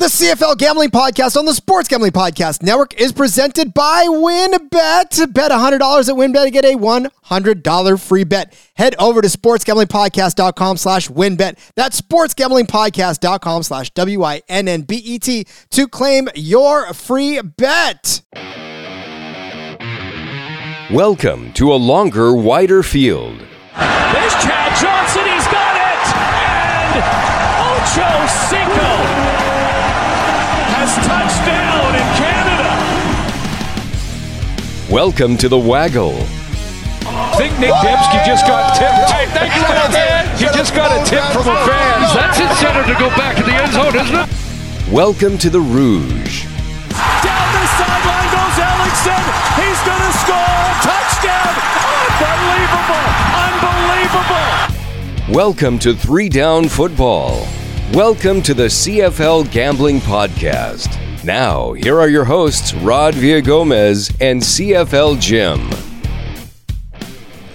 The CFL Gambling Podcast on the Sports Gambling Podcast Network is presented by WynnBET. Bet $100 at WynnBET to get a $100 free bet. Head over to sportsgamblingpodcast.com/WynnBET. That's sportsgamblingpodcast.com/WynnBET to claim your free bet. Welcome to a longer, wider field. There's Chad Johnson. He's got it. And Ocho Cinco has touchdown in Canada. Welcome to the Waggle. I think Nick Dembski just got tipped. Hey, thanks for that. He just got a tip from a fan. That's incentive to go back to the end zone, isn't it? Welcome to the Rouge. Down the sideline goes Ellingson. He's going to score a touchdown. Unbelievable. Unbelievable. Welcome to Three Down Football. Welcome to the CFL Gambling Podcast. Now, here are your hosts, Rod Villagomez and CFL Jim.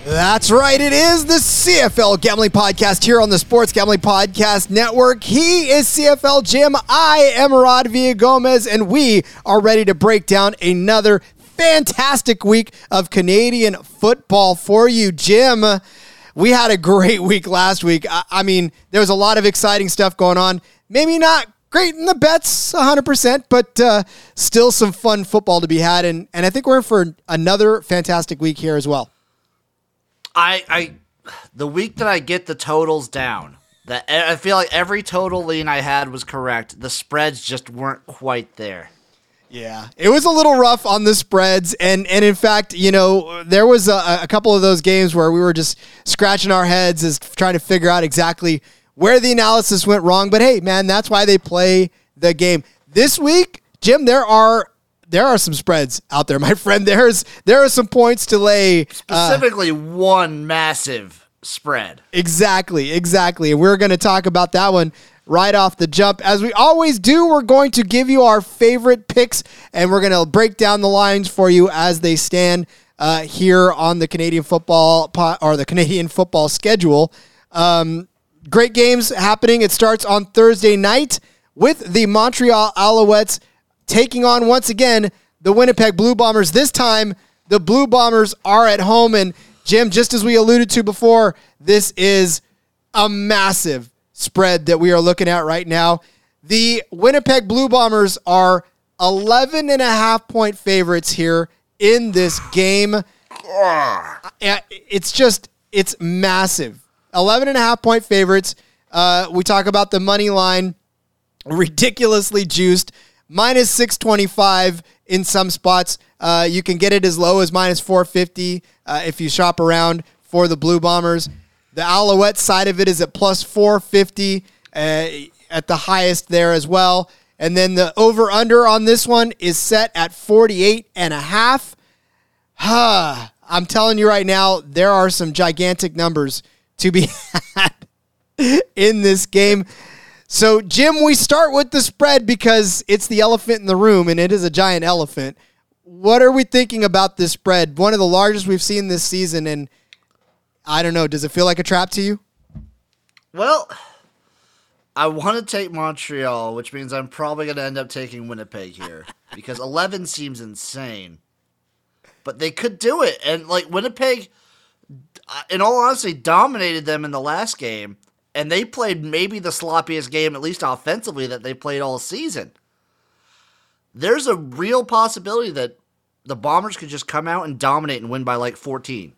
That's right, it is the CFL Gambling Podcast here on the Sports Gambling Podcast Network. He is CFL Jim, I am Rod Villagomez, and we are ready to break down another fantastic week of Canadian football for you, Jim. We had a great week last week. I mean, there was a lot of exciting stuff going on. Maybe not great in the bets 100%, but still some fun football to be had. And I think we're in for another fantastic week here as well. The week that I get the totals down, I feel like every total lean I had was correct. The spreads just weren't quite there. Yeah, it was a little rough on the spreads, and in fact, you know, there was a couple of those games where we were just scratching our heads as trying to figure out exactly where the analysis went wrong. But hey, man, that's why they play the game. This week, Jim, there are some spreads out there, my friend. There are some points to lay. Specifically, one massive spread. Exactly. We're going to talk about that one right off the jump. As we always do, we're going to give you our favorite picks, and we're going to break down the lines for you as they stand here on the Canadian football schedule. Great games happening. It starts on Thursday night with the Montreal Alouettes taking on, once again, the Winnipeg Blue Bombers. This time, the Blue Bombers are at home, and Jim, just as we alluded to before, this is a massive spread that we are looking at right now. The Winnipeg Blue Bombers are 11.5-point favorites here in this game. It's massive. 11.5-point favorites. We talk about the money line, ridiculously juiced, minus 625 in some spots. You can get it as low as minus 450 if you shop around for the Blue Bombers. The Alouette side of it is at plus 450 at the highest there as well. And then the over-under on this one is set at 48.5. I'm telling you right now, there are some gigantic numbers to be had in this game. So, Jim, we start with the spread because it's the elephant in the room, and it is a giant elephant. What are we thinking about this spread? One of the largest we've seen this season, and I don't know. Does it feel like a trap to you? Well, I want to take Montreal, which means I'm probably going to end up taking Winnipeg here because 11 seems insane. But they could do it. And, like, Winnipeg, in all honesty, dominated them in the last game. And they played maybe the sloppiest game, at least offensively, that they played all season. There's a real possibility that the Bombers could just come out and dominate and win by, like, 14.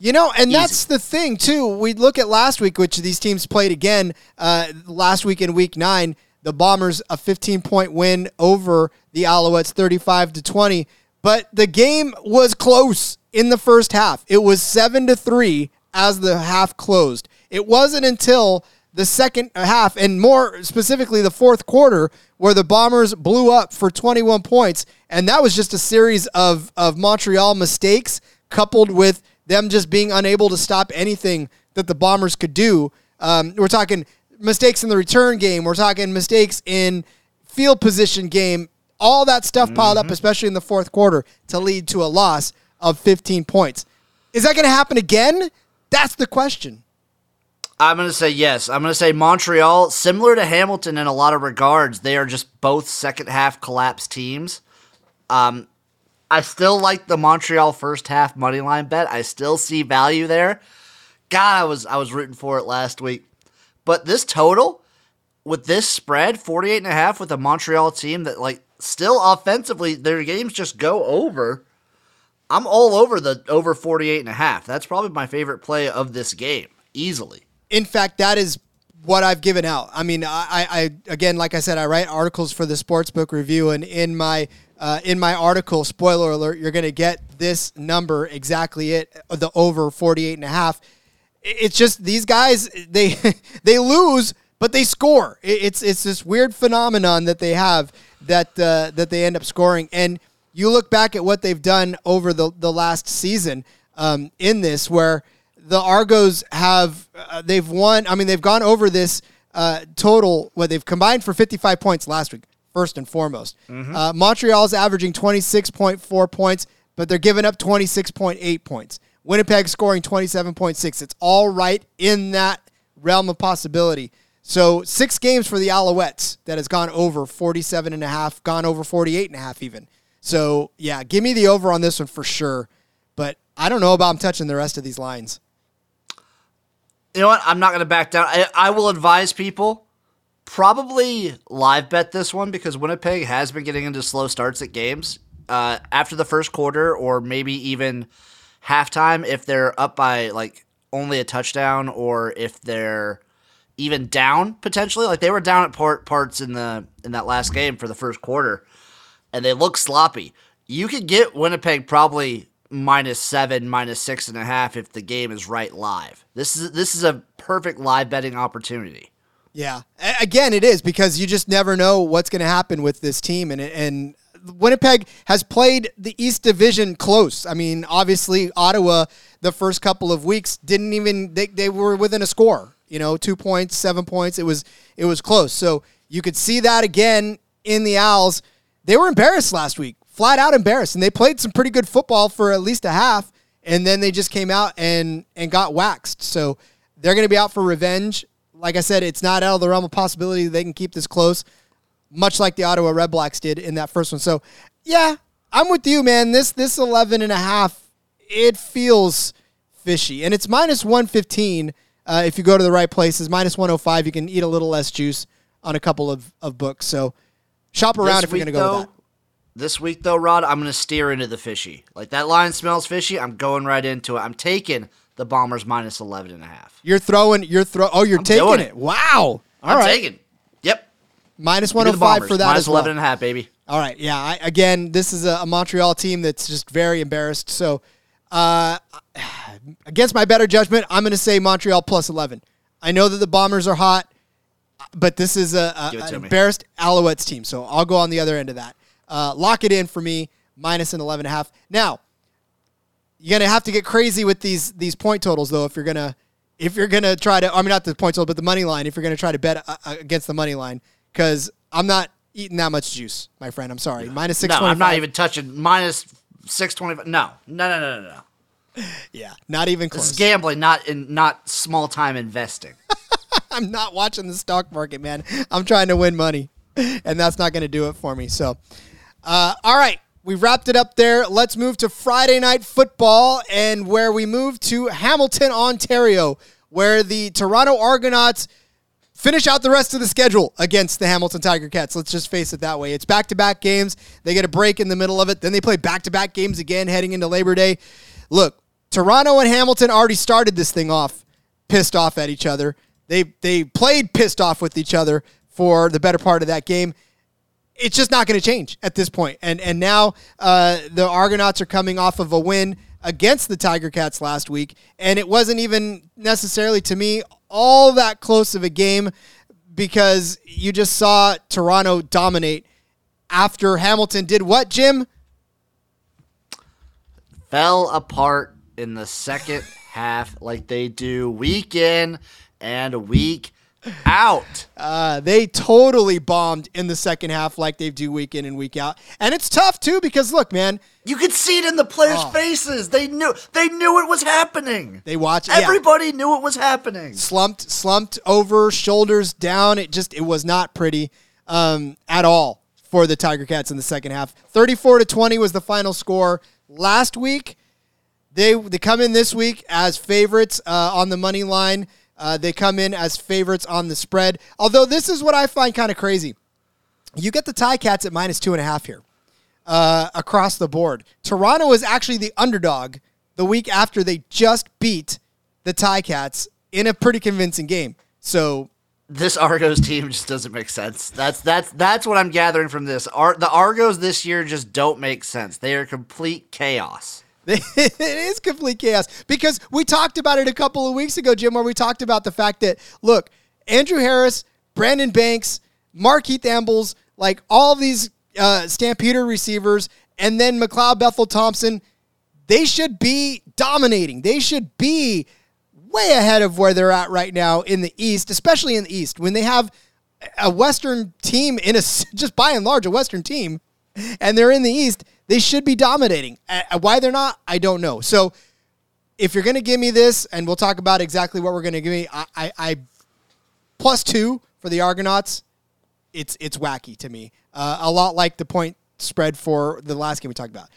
You know, and that's the thing, too. We look at last week, which these teams played again last week in Week 9. The Bombers, a 15-point win over the Alouettes, 35-20. But the game was close in the first half. It was 7-3 as the half closed. It wasn't until the second half, and more specifically the fourth quarter, where the Bombers blew up for 21 points. And that was just a series of Montreal mistakes coupled with them just being unable to stop anything that the Bombers could do. We're talking mistakes in the return game. We're talking mistakes in field position game. All that stuff piled up, especially in the fourth quarter, to lead to a loss of 15 points. Is that going to happen again? That's the question. I'm going to say yes. I'm going to say Montreal, similar to Hamilton in a lot of regards, they are just both second-half collapse teams. I still like the Montreal first-half moneyline bet. I still see value there. God, I was rooting for it last week. But this total, with this spread, 48.5 with a Montreal team that, like, still offensively, their games just go over. I'm all over the over 48.5. That's probably my favorite play of this game, easily. In fact, that is what I've given out. I mean, I again, like I said, I write articles for the Sportsbook Review, and in my article, spoiler alert, you're going to get this number exactly it, the over 48.5. It's just these guys, they lose, but they score. It's this weird phenomenon that they have that they end up scoring. And you look back at what they've done over the last season in this, where the Argos have they've won. I mean, they've gone over this total where they've combined for 55 points last week, first and foremost. Mm-hmm. Montreal's averaging 26.4 points, but they're giving up 26.8 points. Winnipeg scoring 27.6. It's all right in that realm of possibility. So 6 games for the Alouettes that has gone over 47.5, gone over 48.5 even. So, yeah, give me the over on this one for sure. But I don't know about I'm touching the rest of these lines. You know what? I'm not going to back down. I will advise people probably live bet this one because Winnipeg has been getting into slow starts at games after the first quarter or maybe even halftime if they're up by like only a touchdown or if they're even down potentially. Like they were down at parts in that last game for the first quarter and they look sloppy. You could get Winnipeg probably -7, -6.5 if the game is right live. This is a perfect live betting opportunity. Yeah, again, it is because you just never know what's going to happen with this team, and Winnipeg has played the East Division close. I mean, obviously Ottawa the first couple of weeks didn't even they were within a score, you know, 2 points, 7 points. It was close, so you could see that again in the Owls. They were embarrassed last week. Flat out embarrassed, and they played some pretty good football for at least a half, and then they just came out and got waxed. So they're going to be out for revenge. Like I said, it's not out of the realm of possibility they can keep this close, much like the Ottawa Redblacks did in that first one. So, yeah, I'm with you, man. This 11.5, it feels fishy, and it's -115 if you go to the right places. -105, you can eat a little less juice on a couple of books. So shop around if you're going to go with that. This week, though, Rod, I'm going to steer into the fishy. Like, that line smells fishy. I'm going right into it. I'm taking the Bombers -11.5. You're taking it. Wow. All right. Yep. -105 for that as well. -11.5, baby. All right. Yeah. Again, this is a Montreal team that's just very embarrassed. So, against my better judgment, I'm going to say Montreal +11. I know that the Bombers are hot, but this is an embarrassed Alouettes team. So, I'll go on the other end of that. Lock it in for me, -11.5. Now, you're gonna have to get crazy with these point totals, though, if you're gonna try to. I mean, not the point total, but the money line. If you're gonna try to bet against the money line, because I'm not eating that much juice, my friend. I'm sorry, -625. No, I'm not even touching -625. No. Yeah, not even close. This is gambling, not small time investing. I'm not watching the stock market, man. I'm trying to win money, and that's not gonna do it for me. So. All right, we've wrapped it up there. Let's move to Friday Night Football, and where we move to Hamilton, Ontario, where the Toronto Argonauts finish out the rest of the schedule against the Hamilton Tiger Cats. Let's just face it that way. It's back-to-back games. They get a break in the middle of it. Then they play back-to-back games again heading into Labor Day. Look, Toronto and Hamilton already started this thing off pissed off at each other. They played pissed off with each other for the better part of that game. It's just not going to change at this point. And now the Argonauts are coming off of a win against the Tiger Cats last week, and it wasn't even necessarily, to me, all that close of a game because you just saw Toronto dominate after Hamilton did what, Jim? Fell apart in the second half like they do week in and week out. They totally bombed in the second half like they do week in and week out. And it's tough, too, because, look, man. You could see it in the players' faces. They knew it was happening. They watched. Everybody knew it was happening. Slumped over, shoulders down. It was not pretty at all for the Tiger Cats in the second half. 34-20 was the final score last week. They come in this week as favorites on the money line. They come in as favorites on the spread. Although this is what I find kind of crazy. You get the Tiger Cats at -2.5 here across the board. Toronto is actually the underdog the week after they just beat the Tiger Cats in a pretty convincing game. So this Argos team just doesn't make sense. That's what I'm gathering from this. The Argos this year just don't make sense. They are complete chaos. It is complete chaos because we talked about it a couple of weeks ago, Jim, where we talked about the fact that, look, Andrew Harris, Brandon Banks, Markeith Ambles, like all these Stampeder receivers, and then McLeod Bethel-Thompson, they should be dominating. They should be way ahead of where they're at right now in the East, especially in the East. When they have a Western team, just by and large a Western team, and they're in the East, they should be dominating. Why they're not, I don't know. So if you're going to give me this, and we'll talk about exactly what we're going to give me, I +2 for the Argonauts, it's wacky to me. A lot like the point spread for the last game we talked about.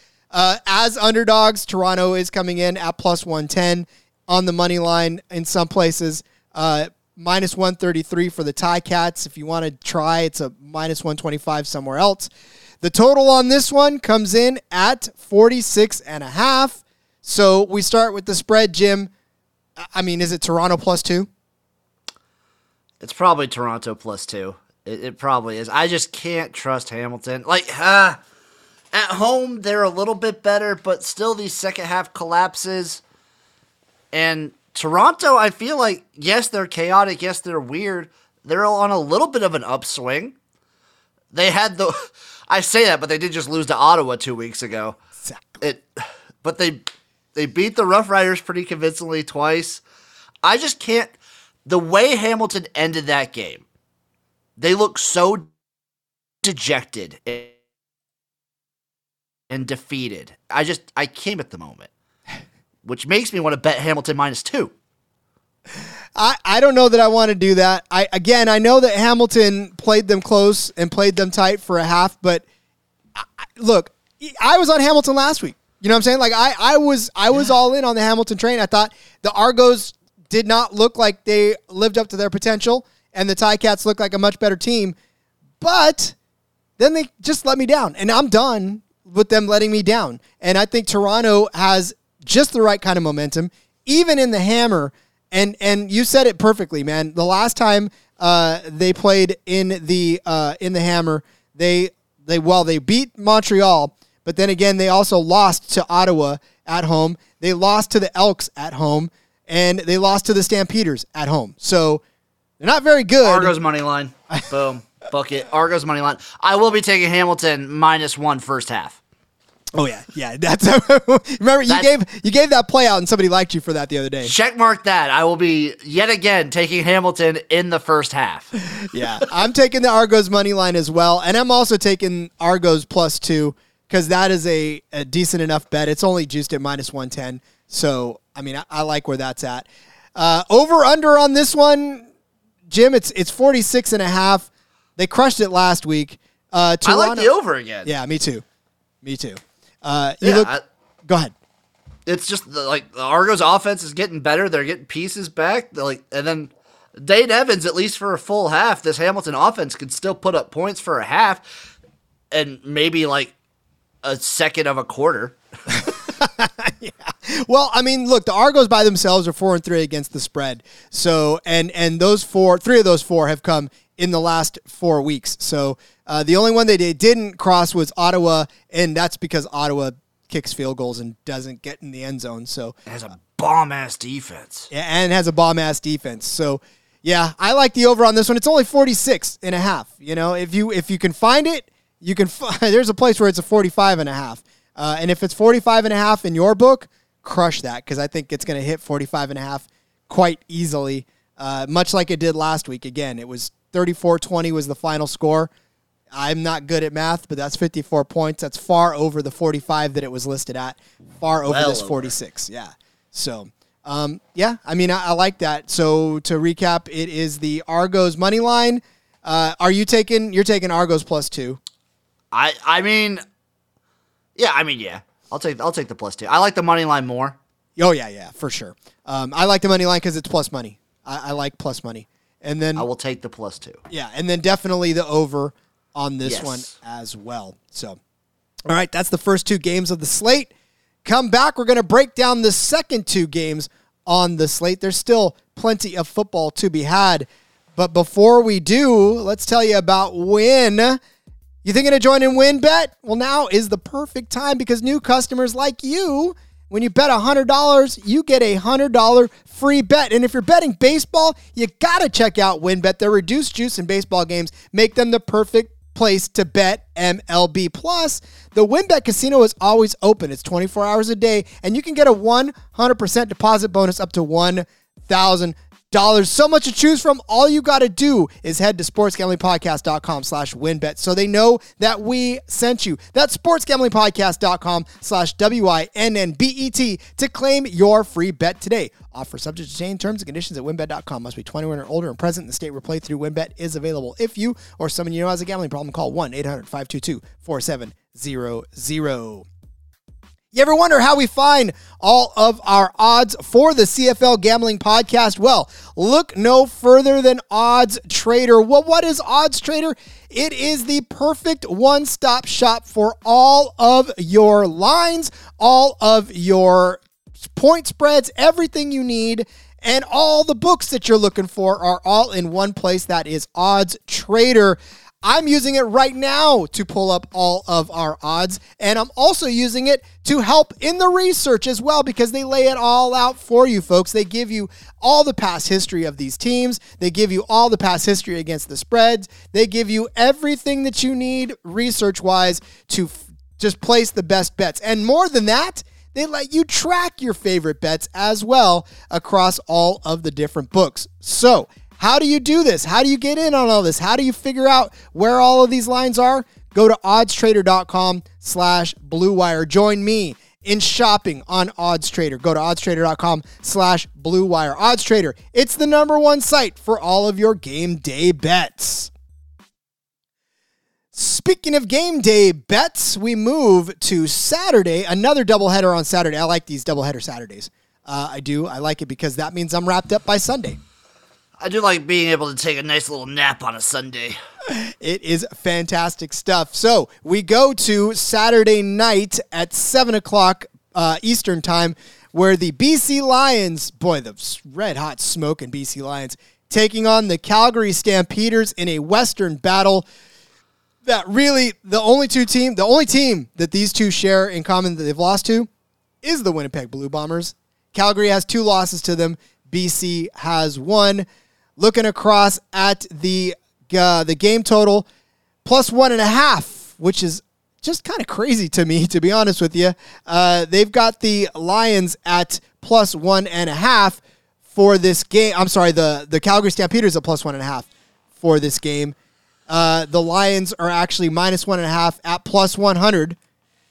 As underdogs, Toronto is coming in at +110 on the money line in some places. -133 for the Tiger Cats. If you want to try, it's a -125 somewhere else. The total on this one comes in at 46.5. So we start with the spread, Jim. I mean, is it Toronto +2? It's probably Toronto +2. It probably is. I just can't trust Hamilton. At home, they're a little bit better, but still these second half collapses. And Toronto, I feel like, yes, they're chaotic. Yes, they're weird. They're on a little bit of an upswing. They had the... I say that, but they did just lose to Ottawa 2 weeks ago. Exactly. But they beat the Rough Riders pretty convincingly twice. I just can't... The way Hamilton ended that game, they looked so dejected and defeated. I came at the moment, which makes me want to bet Hamilton -2. I don't know that I want to do that. I know that Hamilton played them close and played them tight for a half, but I was on Hamilton last week. You know what I'm saying? Like I was all in on the Hamilton train. I thought the Argos did not look like they lived up to their potential, and the Tiger Cats looked like a much better team. But then they just let me down, and I'm done with them letting me down. And I think Toronto has just the right kind of momentum, even in the hammer. And you said it perfectly, man. The last time they played in the hammer, they beat Montreal, but then again they also lost to Ottawa at home. They lost to the Elks at home, and they lost to the Stampeders at home. So they're not very good. Argos money line, boom, bucket. Argos money line. I will be taking Hamilton -1 first half. Oh yeah. That's remember you gave that play out and somebody liked you for that the other day. Checkmark that. I will be yet again taking Hamilton in the first half. Yeah, I'm taking the Argos money line as well, and I'm also taking Argos +2 because that is a decent enough bet. It's only juiced at -110, so I mean I like where that's at. Over under on this one, Jim. It's 46.5. They crushed it last week. Toronto, I like the over again. Yeah, me too. Go ahead. It's just the Argos offense is getting better. They're getting pieces back. And then Dane Evans, at least for a full half, this Hamilton offense could still put up points for a half and maybe like a second of a quarter. Yeah. Well, I mean, look, the Argos by themselves are 4-3 against the spread. So, and those three of those four have come in the last 4 weeks. So the only one they didn't cross was Ottawa, and that's because Ottawa kicks field goals and doesn't get in the end zone. So it has a bomb-ass defense. Yeah, and has a bomb-ass defense. So, yeah, I like the over on this one. It's only 46.5. You know, if you can find it, you can there's a place where it's a 45.5. And if it's 45.5 in your book, crush that because I think it's going to hit 45.5 quite easily. much like it did last week. Again, it was 34-20 was the final score. I'm not good at math, but that's 54 points. That's far over the 45 that it was listed at. Far over this 46. Yeah. So, I like that. So, to recap, it is the Argos money line. You're taking Argos +2. I'll take the +2. I like the money line more. Oh, yeah, for sure. I like the money line because it's plus money. I like plus money. And then I will take the +2. Yeah, and then definitely the over on this one as well. So, all right, that's the first two games of the slate. Come back, we're going to break down the second two games on the slate. There's still plenty of football to be had. But before we do, let's tell you about Wynn. You thinking of joining WynnBET? Well, now is the perfect time because new customers like you, when you bet $100, you get a $100 free bet. And if you're betting baseball, you got to check out WynnBET. Their reduced juice in baseball games make them the perfect place to bet MLB. Plus, the WynnBET Casino is always open. It's 24 hours a day, and you can get a 100% deposit bonus up to $1,000. So much to choose from. All you got to do is head to sportsgamblingpodcast.com/WynnBET so they know that we sent you. That's sportsgamblingpodcast.com/WynnBET to claim your free bet today. Offer subject to change, terms and conditions at WynnBET.com. Must be 21 or older and present in the state where playthrough WynnBET is available. If you or someone you know has a gambling problem, call 1-800-522-4700. You ever wonder how we find all of our odds for the CFL Gambling Podcast? Well, look no further than OddsTrader. Well, what is OddsTrader? It is the perfect one-stop shop for all of your lines, all of your point spreads, everything you need, and all the books that you're looking for are all in one place. That is OddsTrader. I'm using it right now to pull up all of our odds, and I'm also using it to help in the research as well because they lay it all out for you, folks. They give you all the past history of these teams. They give you all the past history against the spreads. They give you everything that you need research-wise to just place the best bets. And more than that, they let you track your favorite bets as well across all of the different books. So, how do you do this? How do you get in on all this? How do you figure out where all of these lines are? Go to oddstrader.com/Blue Wire. Join me in shopping on OddsTrader. Go to oddstrader.com/Blue Wire. OddsTrader, it's the number one site for all of your game day bets. Speaking of game day bets, we move to Saturday, another doubleheader on Saturday. I like these doubleheader Saturdays. I do. I like it because that means I'm wrapped up by Sunday. I do like being able to take a nice little nap on a Sunday. It is fantastic stuff. So we go to Saturday night at 7 o'clock Eastern time where the BC Lions, boy, the red hot smoke in BC Lions, taking on the Calgary Stampeders in a Western battle that really the only team that these two share in common that they've lost to is the Winnipeg Blue Bombers. Calgary has two losses to them. BC has one. Looking across at the game total, +1.5, which is just kind of crazy to me, to be honest with you. They've got the Lions at +1.5 for this game. I'm sorry, the Calgary Stampeders at +1.5 for this game. The Lions are actually -1.5 at +100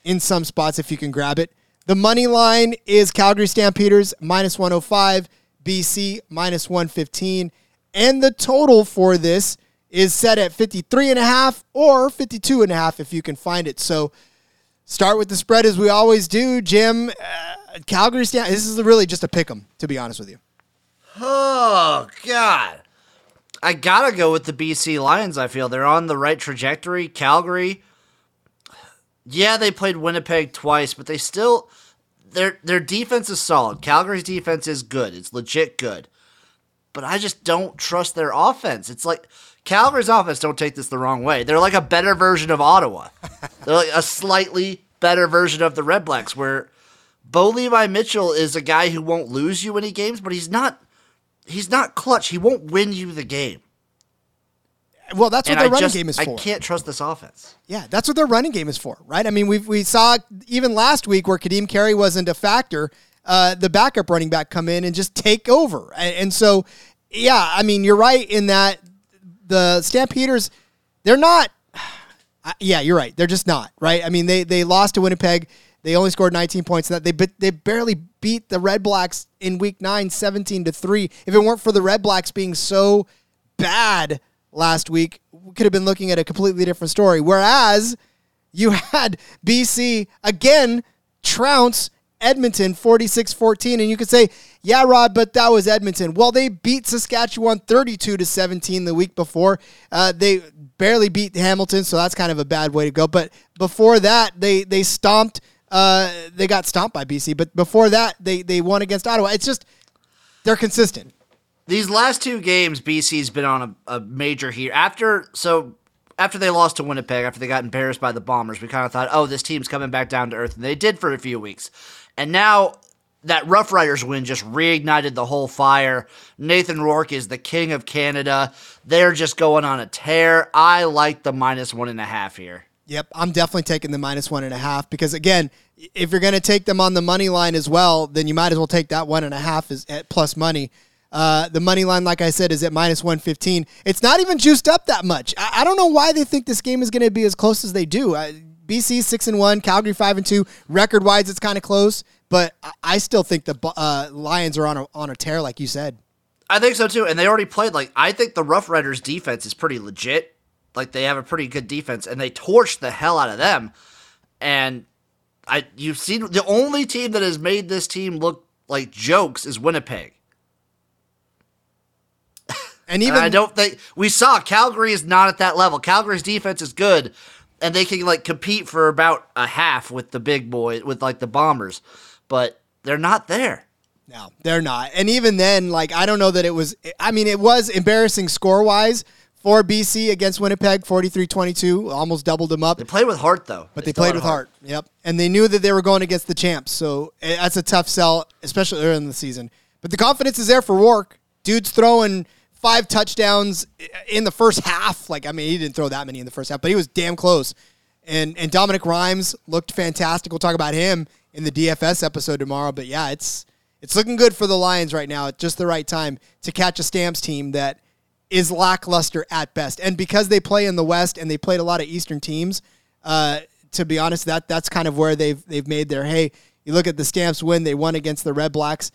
in some spots, if you can grab it. The money line is Calgary Stampeders -105, BC -115. And the total for this is set at 53.5 or 52.5 if you can find it. So start with the spread as we always do, Jim. This is really just a pick 'em, to be honest with you. Oh, God. I got to go with the BC Lions, I feel. They're on the right trajectory. Calgary, yeah, they played Winnipeg twice, but they still... Their defense is solid. Calgary's defense is good. It's legit good. But I just don't trust their offense. It's like Calgary's offense, don't take this the wrong way, they're like a better version of Ottawa. They're like a slightly better version of the Redblacks, where Bo Levi Mitchell is a guy who won't lose you any games, but he's not clutch. He won't win you the game. Well, that's what their running game is for. I can't trust this offense. Yeah, that's what their running game is for, right? I mean, we saw even last week where Kadeem Carey wasn't a factor, the backup running back come in and just take over. And so yeah, I mean, you're right in that the Stampeders, they're not. Yeah, you're right. They're just not, right? I mean, they lost to Winnipeg. They only scored 19 points. They barely beat the Redblacks in Week 9, 17-3. If it weren't for the Redblacks being so bad last week, we could have been looking at a completely different story. Whereas you had BC, again, trounce Edmonton 46-14, and you could say, yeah, Rod, but that was Edmonton. Well, they beat Saskatchewan 32-17 the week before. They barely beat Hamilton, so that's kind of a bad way to go. But before that, they stomped. They got stomped by BC, but before that, they won against Ottawa. It's just, they're consistent. These last two games, BC's been on a major heat. After they lost to Winnipeg, after they got embarrassed by the Bombers, we kind of thought, oh, this team's coming back down to earth, and they did for a few weeks. And now that Rough Riders win just reignited the whole fire. Nathan Rourke is the king of Canada. They're just going on a tear. I like the -1.5 here. Yep, I'm definitely taking the -1.5 because, again, if you're going to take them on the money line as well, then you might as well take that 1.5 is at plus money. The money line, like I said, is at -115. It's not even juiced up that much. I don't know why they think this game is going to be as close as they do. BC 6-1, Calgary 5-2. Record-wise, it's kind of close, but I still think the Lions are on a tear, like you said. I think so too, and they already played. I think the Rough Riders defense is pretty legit. They have a pretty good defense, and they torched the hell out of them. And you've seen the only team that has made this team look like jokes is Winnipeg. And even I don't think we saw Calgary is not at that level. Calgary's defense is good, and they can compete for about a half with the big boy, with the Bombers, but they're not there. No, they're not. And even then, I don't know that it was. I mean, it was embarrassing score wise for BC against Winnipeg, 43-22, almost doubled them up. They played with heart though, but they played with heart. Yep, and they knew that they were going against the champs, so that's a tough sell, especially early in the season. But the confidence is there for Rourke. Dude's throwing 5 touchdowns in the first half. He didn't throw that many in the first half, but he was damn close. And Dominic Rimes looked fantastic. We'll talk about him in the DFS episode tomorrow. But, yeah, it's looking good for the Lions right now at just the right time to catch a Stamps team that is lackluster at best. And because they play in the West and they played a lot of Eastern teams, to be honest, that's kind of where they've made their hay. You look at the Stamps win. They won against the Redblacks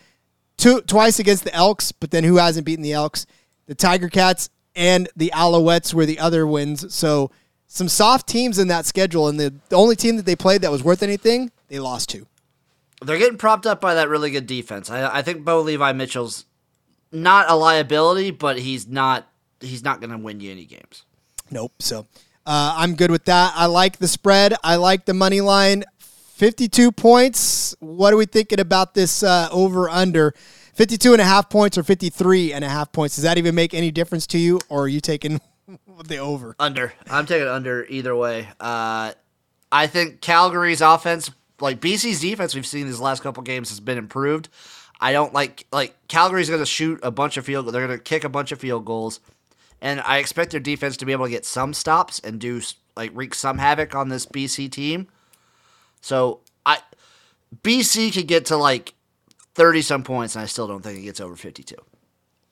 twice against the Elks, but then who hasn't beaten the Elks? The Tiger Cats and the Alouettes were the other wins. So some soft teams in that schedule, and the only team that they played that was worth anything, they lost to. They're getting propped up by that really good defense. I think Bo Levi Mitchell's not a liability, but he's not going to win you any games. Nope. So I'm good with that. I like the spread. I like the money line. 52 points. What are we thinking about this over-under? 52.5 points or 53.5 points? Does that even make any difference to you, or are you taking the over? Under. I'm taking under either way. I think Calgary's offense, BC's defense we've seen these last couple games has been improved. I don't Calgary's going to shoot a bunch of field goals. They're going to kick a bunch of field goals, and I expect their defense to be able to get some stops and do wreak some havoc on this BC team. So BC could get to 30-some points, and I still don't think it gets over 52.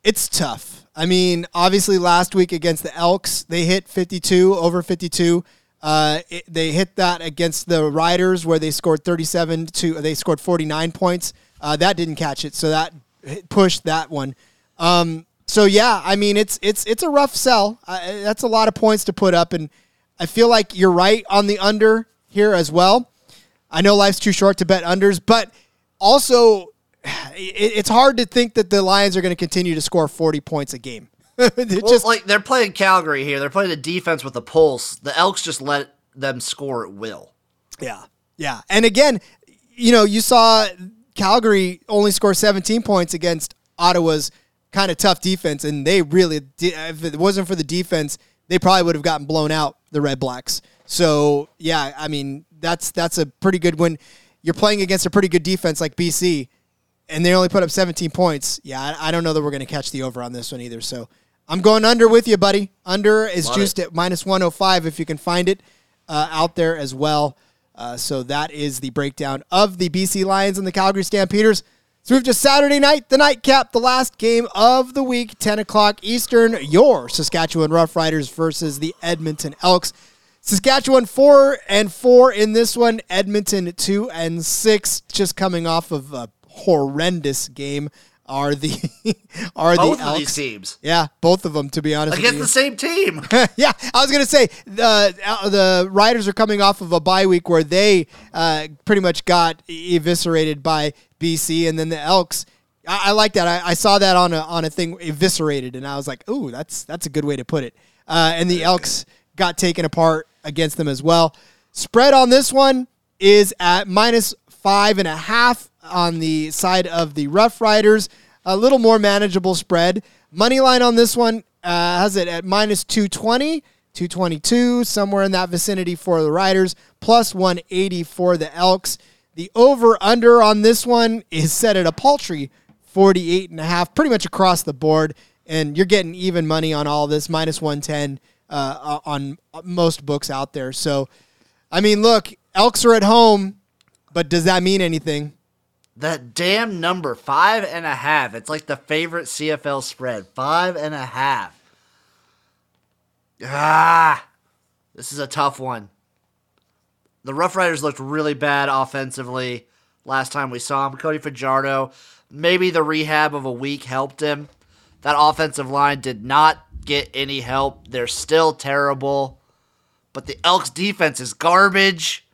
It's tough. I mean, obviously last week against the Elks, they hit 52, over 52. They hit that against the Riders where they scored 49 points. That didn't catch it, so that pushed that one. So, yeah, I mean, it's a rough sell. That's a lot of points to put up, and I feel like you're right on the under here as well. I know life's too short to bet unders, but also – it's hard to think that the Lions are going to continue to score 40 points a game. They're playing Calgary here. They're playing a defense with a pulse. The Elks just let them score at will. Yeah, yeah. And again, you saw Calgary only score 17 points against Ottawa's kind of tough defense, and they really did. If it wasn't for the defense, they probably would have gotten blown out, the Redblacks. So, yeah, I mean, that's a pretty good win. You're playing against a pretty good defense like BC, and they only put up 17 points. Yeah, I don't know that we're going to catch the over on this one either. So I'm going under with you, buddy. Under is juiced at -105 if you can find it out there as well. So that is the breakdown of the BC Lions and the Calgary Stampeders. So we've just Saturday night, the nightcap, the last game of the week, 10 o'clock Eastern, your Saskatchewan Rough Riders versus the Edmonton Elks. Saskatchewan 4-4 in this one, Edmonton 2-6, just coming off of a horrendous game. Are the Elks. Both of these teams. Yeah, both of them, to be honest with you. Against the same team. Yeah, I was going to say, the Riders are coming off of a bye week where they pretty much got eviscerated by BC, and then the Elks. I like that. I saw that on a thing, eviscerated, and I was like, ooh, that's a good way to put it. And the Elks got taken apart against them as well. Spread on this one is at -5.5 on the side of the Rough Riders. A little more manageable spread. Money line on this one has it at -220, 222, somewhere in that vicinity for the Riders, +180 for the Elks. The over-under on this one is set at a paltry 48.5, pretty much across the board, and you're getting even money on all this, -110 on most books out there. So, I mean, look, Elks are at home. But does that mean anything? That damn number, 5.5. It's like the favorite CFL spread, 5.5. This is a tough one. The Rough Riders looked really bad offensively last time we saw him. Cody Fajardo, maybe the rehab of a week helped him. That offensive line did not get any help. They're still terrible. But the Elks defense is garbage.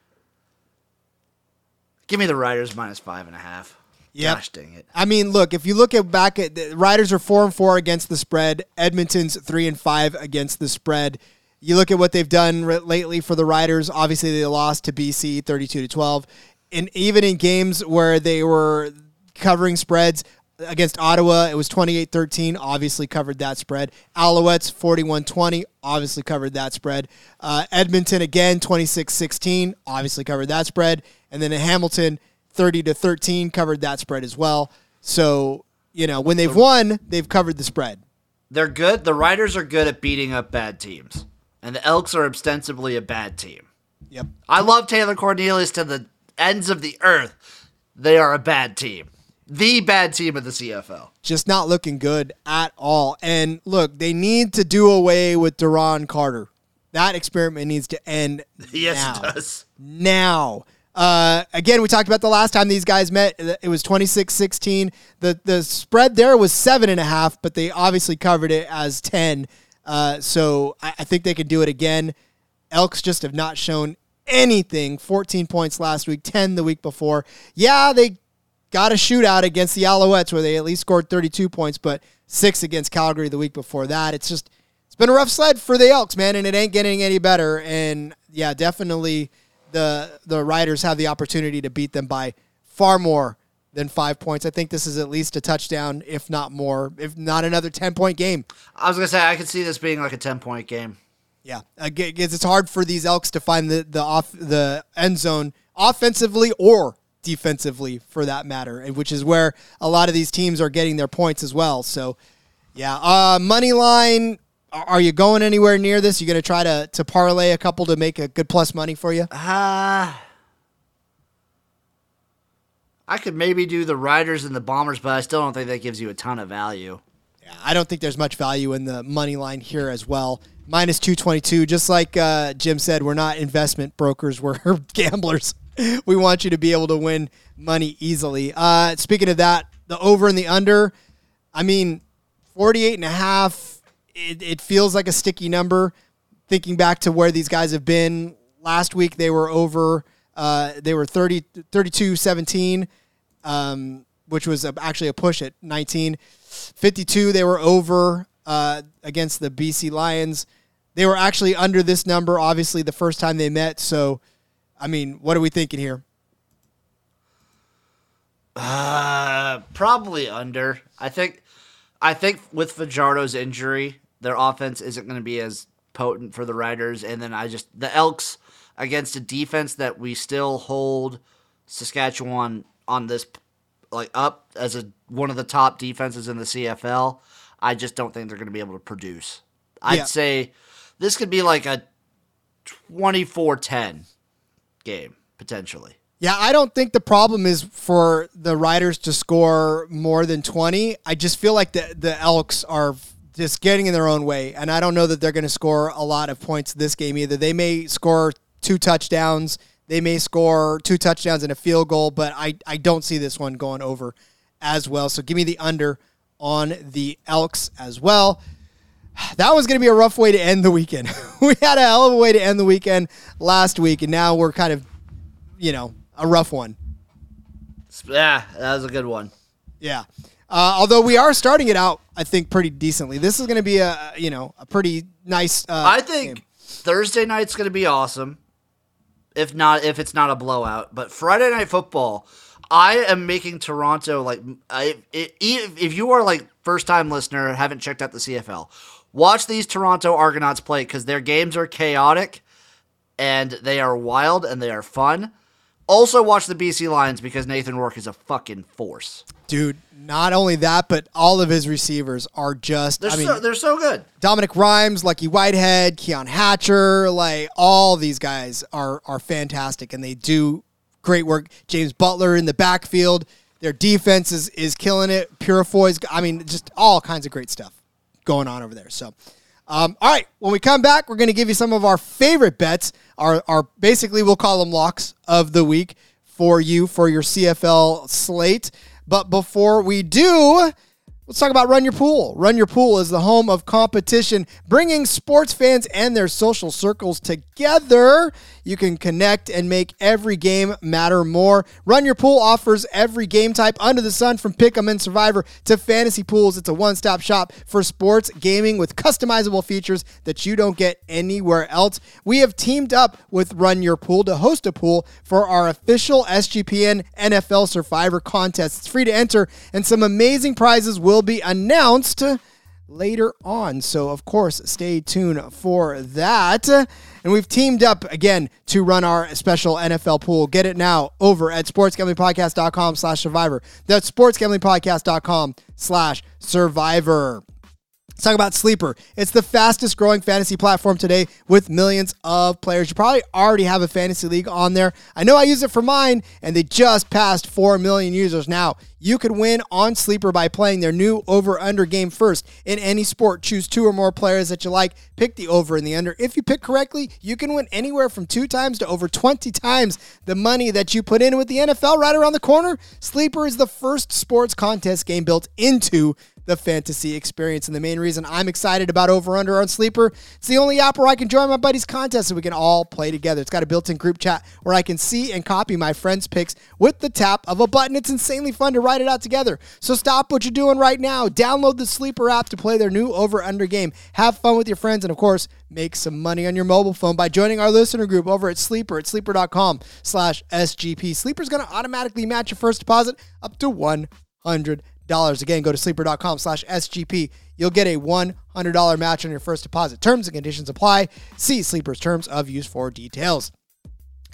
Give me the Riders -5.5. Yep. Gosh dang it. I mean, look, if you look at back at the Riders are 4-4 against the spread. Edmonton's 3-5 against the spread. You look at what they've done lately for the Riders. Obviously, they lost to BC 32-12. And even in games where they were covering spreads against Ottawa, it was 28-13, obviously covered that spread. Alouettes 41-20, obviously covered that spread. Edmonton again 26-16, obviously covered that spread. And then Hamilton, 30-13, covered that spread as well. So, you know, when they've won, they've covered the spread. They're good. The Riders are good at beating up bad teams. And the Elks are ostensibly a bad team. Yep. I love Taylor Cornelius to the ends of the earth. They are a bad team. The bad team of the CFL. Just not looking good at all. And, look, they need to do away with Deron Carter. That experiment needs to end now. Yes, it does. Now. Again, we talked about the last time these guys met. It was 26-16. The spread there was 7.5, but they obviously covered it as 10. So I think they could do it again. Elks just have not shown anything. 14 points last week, 10 the week before. Yeah, they got a shootout against the Alouettes where they at least scored 32 points, but 6 against Calgary the week before that. It's been a rough sled for the Elks, man, and it ain't getting any better. And yeah, definitely. The Riders have the opportunity to beat them by far more than 5 points. I think this is at least a touchdown, if not more, if not another 10-point game. I was going to say, I could see this being like a 10-point game. Yeah, it's hard for these Elks to find the end zone offensively or defensively for that matter, which is where a lot of these teams are getting their points as well. So, yeah, money line. Are you going anywhere near this? You going to try to parlay a couple to make a good plus money for you? I could maybe do the Riders and the Bombers, but I still don't think that gives you a ton of value. Yeah, I don't think there's much value in the money line here as well. -222, just like Jim said, we're not investment brokers. We're gamblers. We want you to be able to win money easily. Speaking of that, the over and the under, I mean, 48.5. It feels like a sticky number. Thinking back to where these guys have been last week, they were over. They were 32-17, which was actually a push at 19. 52, they were over against the BC Lions. They were actually under this number, obviously, the first time they met. So, I mean, what are we thinking here? Probably under. I think with Fajardo's injury, their offense isn't going to be as potent for the Riders. And then the Elks against a defense that we still hold Saskatchewan on this, like, up as one of the top defenses in the CFL. I just don't think they're going to be able to produce. I'd say this could be like a 24-10 game, potentially. Yeah, I don't think the problem is for the Riders to score more than 20. I just feel like the Elks are just getting in their own way, and I don't know that they're going to score a lot of points this game either. They may score two touchdowns. They may score two touchdowns and a field goal, but I don't see this one going over as well. So give me the under on the Elks as well. That was going to be a rough way to end the weekend. We had a hell of a way to end the weekend last week, and now we're kind of, you know, a rough one. Yeah, that was a good one. Yeah. Although we are starting it out, I think, pretty decently. This is going to be a pretty nice I think game. Thursday night's going to be awesome. If it's not a blowout, but Friday Night Football, I am making Toronto if you are like first time listener, haven't checked out the CFL, watch these Toronto Argonauts play because their games are chaotic and they are wild and they are fun. Also watch the BC Lions because Nathan Rourke is a fucking force, dude. Not only that, but all of his receivers are just... they're so good. Dominic Rimes, Lucky Whitehead, Keon Hatcher, all these guys are fantastic, and they do great work. James Butler in the backfield. Their defense is killing it. Purifoy's... just all kinds of great stuff going on over there. So, all right, when we come back, we're going to give you some of our favorite bets. Our basically, we'll call them locks of the week for you, for your CFL slate. But before we do, let's talk about Run Your Pool. Run Your Pool is the home of competition, bringing sports fans and their social circles together. You can connect and make every game matter more. Run Your Pool offers every game type under the sun, from Pick'em and Survivor to fantasy pools. It's a one-stop shop for sports gaming with customizable features that you don't get anywhere else. We have teamed up with Run Your Pool to host a pool for our official SGPN NFL Survivor contest. It's free to enter, and some amazing prizes will be announced later on. So, of course, stay tuned for that. And we've teamed up again to run our special NFL pool. Get it now over at sportsgamblingpodcast.com/survivor. That's sportsgamblingpodcast.com/survivor. Let's talk about Sleeper. It's the fastest growing fantasy platform today with millions of players. You probably already have a fantasy league on there. I know I use it for mine, and they just passed 4 million users. Now, you could win on Sleeper by playing their new over-under game first. In any sport, choose two or more players that you like. Pick the over and the under. If you pick correctly, you can win anywhere from 2 times to over 20 times the money that you put in. With the NFL right around the corner, Sleeper is the first sports contest game built into the fantasy experience. And the main reason I'm excited about over-under on Sleeper, it's the only app where I can join my buddies' contests and we can all play together. It's got a built-in group chat where I can see and copy my friends' picks with the tap of a button. It's insanely fun to write it out together. So stop what you're doing right now. Download the Sleeper app to play their new over-under game. Have fun with your friends and, of course, make some money on your mobile phone by joining our listener group over at Sleeper at sleeper.com/SGP. Sleeper's going to automatically match your first deposit up to $100. Again, go to sleeper.com/SGP. You'll get a $100 match on your first deposit. Terms and conditions apply. See Sleeper's terms of use for details.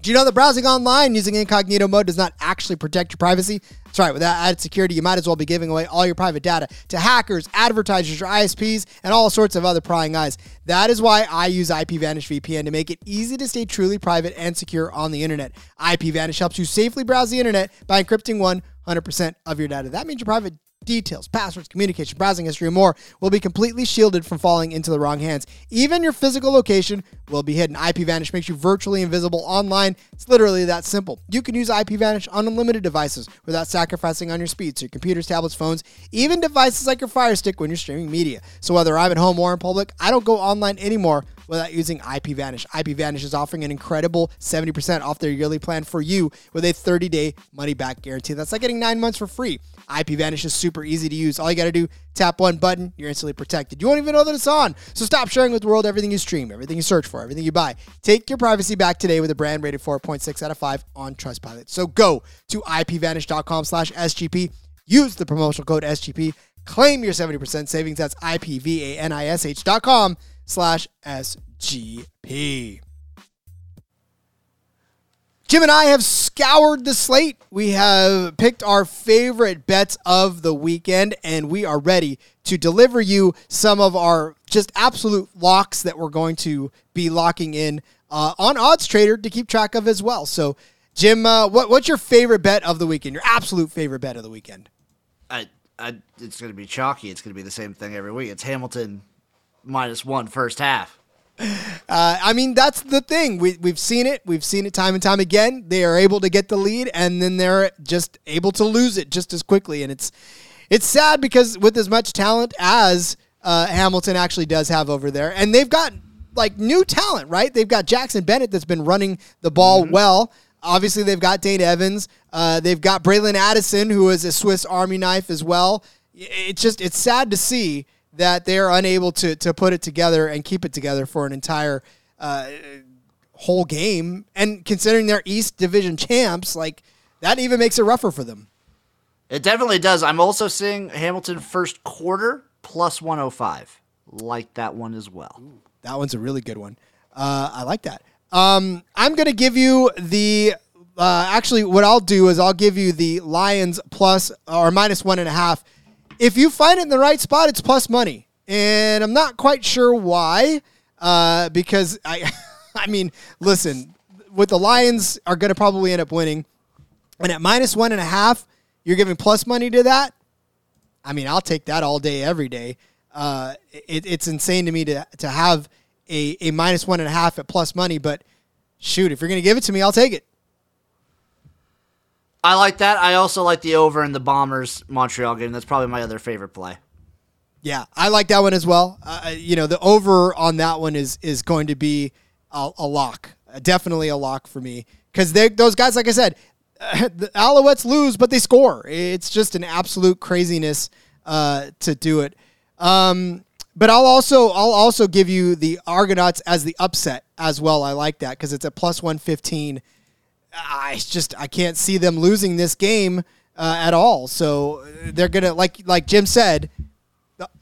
Do you know that browsing online using incognito mode does not actually protect your privacy? That's right. Without added security, you might as well be giving away all your private data to hackers, advertisers, your ISPs, and all sorts of other prying eyes. That is why I use IPVanish VPN to make it easy to stay truly private and secure on the internet. IPVanish helps you safely browse the internet by encrypting 100% of your data. That means your private details, passwords, communication, browsing history, and more will be completely shielded from falling into the wrong hands. Even your physical location will be hidden. IPVanish makes you virtually invisible online. It's literally that simple. You can use IPVanish on unlimited devices without sacrificing on your speed, so your computers, tablets, phones, even devices like your Fire Stick when you're streaming media. So whether I'm at home or in public, I don't go online anymore without using IPVanish. IPVanish is offering an incredible 70% off their yearly plan for you with a 30-day money-back guarantee. That's like getting 9 months for free. IPVanish is super easy to use. All you got to do, tap one button, you're instantly protected. You won't even know that it's on. So stop sharing with the world everything you stream, everything you search for, everything you buy. Take your privacy back today with a brand rated 4.6 out of 5 on Trustpilot. So go to IPVanish.com/SGP. Use the promotional code SGP. Claim your 70% savings. That's IPVanish.com/SGP. Jim and I have scoured the slate. We have picked our favorite bets of the weekend, and we are ready to deliver you some of our just absolute locks that we're going to be locking in on OddsTrader to keep track of as well. So Jim, what's your favorite bet of the weekend? Your absolute favorite bet of the weekend? It's going to be chalky. It's going to be the same thing every week. It's Hamilton -1 first half. I mean, that's the thing. We've seen it. We've seen it time and time again. They are able to get the lead, and then they're just able to lose it just as quickly. And it's sad because with as much talent as Hamilton actually does have over there, and they've got like new talent, right? They've got Jackson Bennett that's been running the ball well. Obviously, they've got Dane Evans. They've got Braylon Addison, who is a Swiss Army knife as well. It's sad to see that they are unable to put it together and keep it together for an entire whole game. And considering they're East Division champs, like that even makes it rougher for them. It definitely does. I'm also seeing Hamilton first quarter +105. Like that one as well. Ooh, that one's a really good one. I like that. I'm going to give you the, actually what I'll do is I'll give you the Lions +1.5. If you find it in the right spot, it's plus money. And I'm not quite sure why, because I mean, listen, what the Lions are going to probably end up winning. And at -1.5, you're giving plus money to that. I mean, I'll take that all day, every day. It's insane to me to have a -1.5 at plus money, but shoot, if you're going to give it to me, I'll take it. I like that. I also like the over in the Bombers Montreal game. That's probably my other favorite play. Yeah, I like that one as well. The over on that one is going to be a lock, definitely a lock for me because those guys, like I said, the Alouettes lose, but they score. It's just an absolute craziness to do it. But I'll also give you the Argonauts as the upset as well. I like that because it's at +115. I can't see them losing this game at all. So they're gonna like Jim said,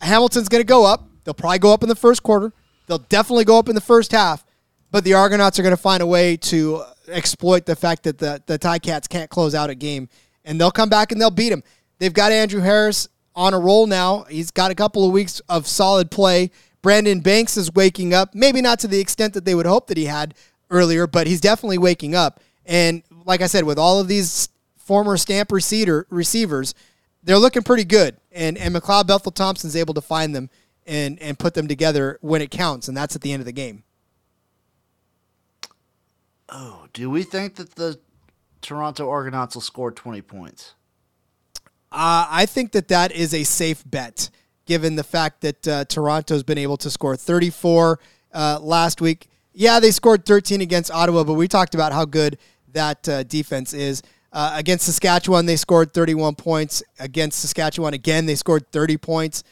Hamilton's gonna go up. They'll probably go up in the first quarter. They'll definitely go up in the first half. But the Argonauts are gonna find a way to exploit the fact that the Ticats can't close out a game, and they'll come back and they'll beat them. They've got Andrew Harris on a roll now. He's got a couple of weeks of solid play. Brandon Banks is waking up, maybe not to the extent that they would hope that he had earlier, but he's definitely waking up. And like I said, with all of these former Stamp receivers, they're looking pretty good. And McLeod Bethel-Thompson's able to find them and put them together when it counts, and that's at the end of the game. Oh, do we think that the Toronto Argonauts will score 20 points? I think that is a safe bet, given the fact that Toronto's been able to score 34 last week. Yeah, they scored 13 against Ottawa, but we talked about how good that defense is. Against Saskatchewan, they scored 31 points. Against Saskatchewan again, they scored 30 points.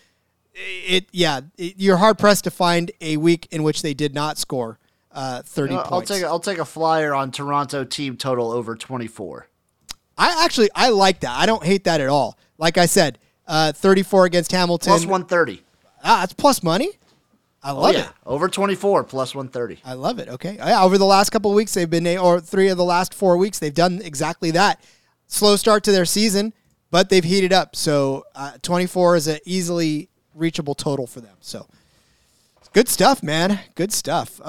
You're hard-pressed to find a week in which they did not score 30 points. I'll take a flyer on Toronto team total over 24. I like that. I don't hate that at all. Like I said, 34 against Hamilton. +130. Ah, that's plus money. I love it. Over 24, +130. I love it. Okay. Yeah, over the last couple of weeks, or 3 of the last 4 weeks, they've done exactly that. Slow start to their season, but they've heated up. So 24 is an easily reachable total for them. So good stuff, man. Good stuff.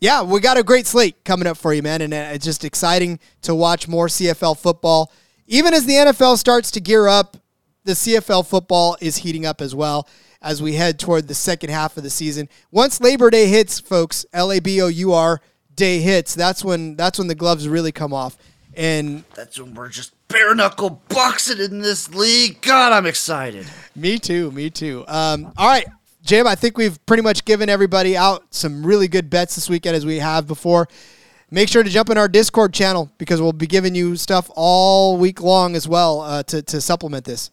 Yeah, we got a great slate coming up for you, man, and it's just exciting to watch more CFL football. Even as the NFL starts to gear up, the CFL football is heating up as well as we head toward the second half of the season. Once Labor Day hits, folks, Labour Day hits, that's when the gloves really come off. And that's when we're just bare-knuckle boxing in this league. God, I'm excited. Me too. All right. Jim, I think we've pretty much given everybody out some really good bets this weekend as we have before. Make sure to jump in our Discord channel because we'll be giving you stuff all week long as well to supplement this.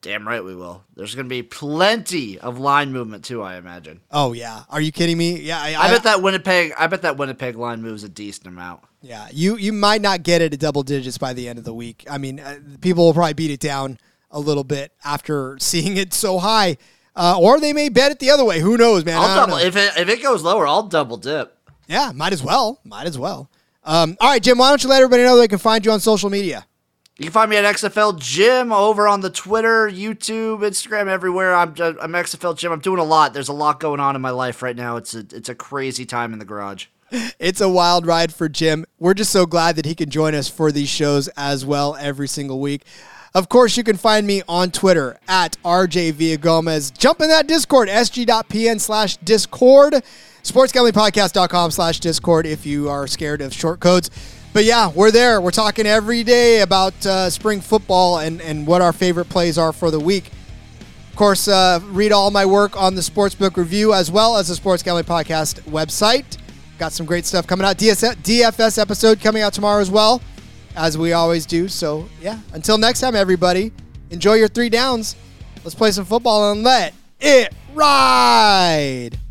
Damn right we will. There's going to be plenty of line movement too, I imagine. Oh yeah, are you kidding me? Yeah, I bet that Winnipeg line moves a decent amount. Yeah, you might not get it at double digits by the end of the week. I mean, people will probably beat it down a little bit after seeing it so high. Or they may bet it the other way. Who knows, man? If it goes lower, I'll double dip. Yeah, might as well. All right, Jim, why don't you let everybody know they can find you on social media? You can find me at XFL Jim over on the Twitter, YouTube, Instagram, everywhere. I'm XFL Jim. I'm doing a lot. There's a lot going on in my life right now. It's a crazy time in the garage. It's a wild ride for Jim. We're just so glad that he can join us for these shows as well every single week. Of course, you can find me on Twitter at RJ Villagomez. Jump in that Discord, sg.pn/Discord, sportsgamblingpodcast.com/Discord if you are scared of short codes. But yeah, we're there. We're talking every day about spring football and what our favorite plays are for the week. Of course, read all my work on the Sportsbook Review as well as the Sports Gambling Podcast website. Got some great stuff coming out. DFS episode coming out tomorrow as well, as we always do. So, yeah, until next time, everybody, enjoy your three downs. Let's play some football and let it ride.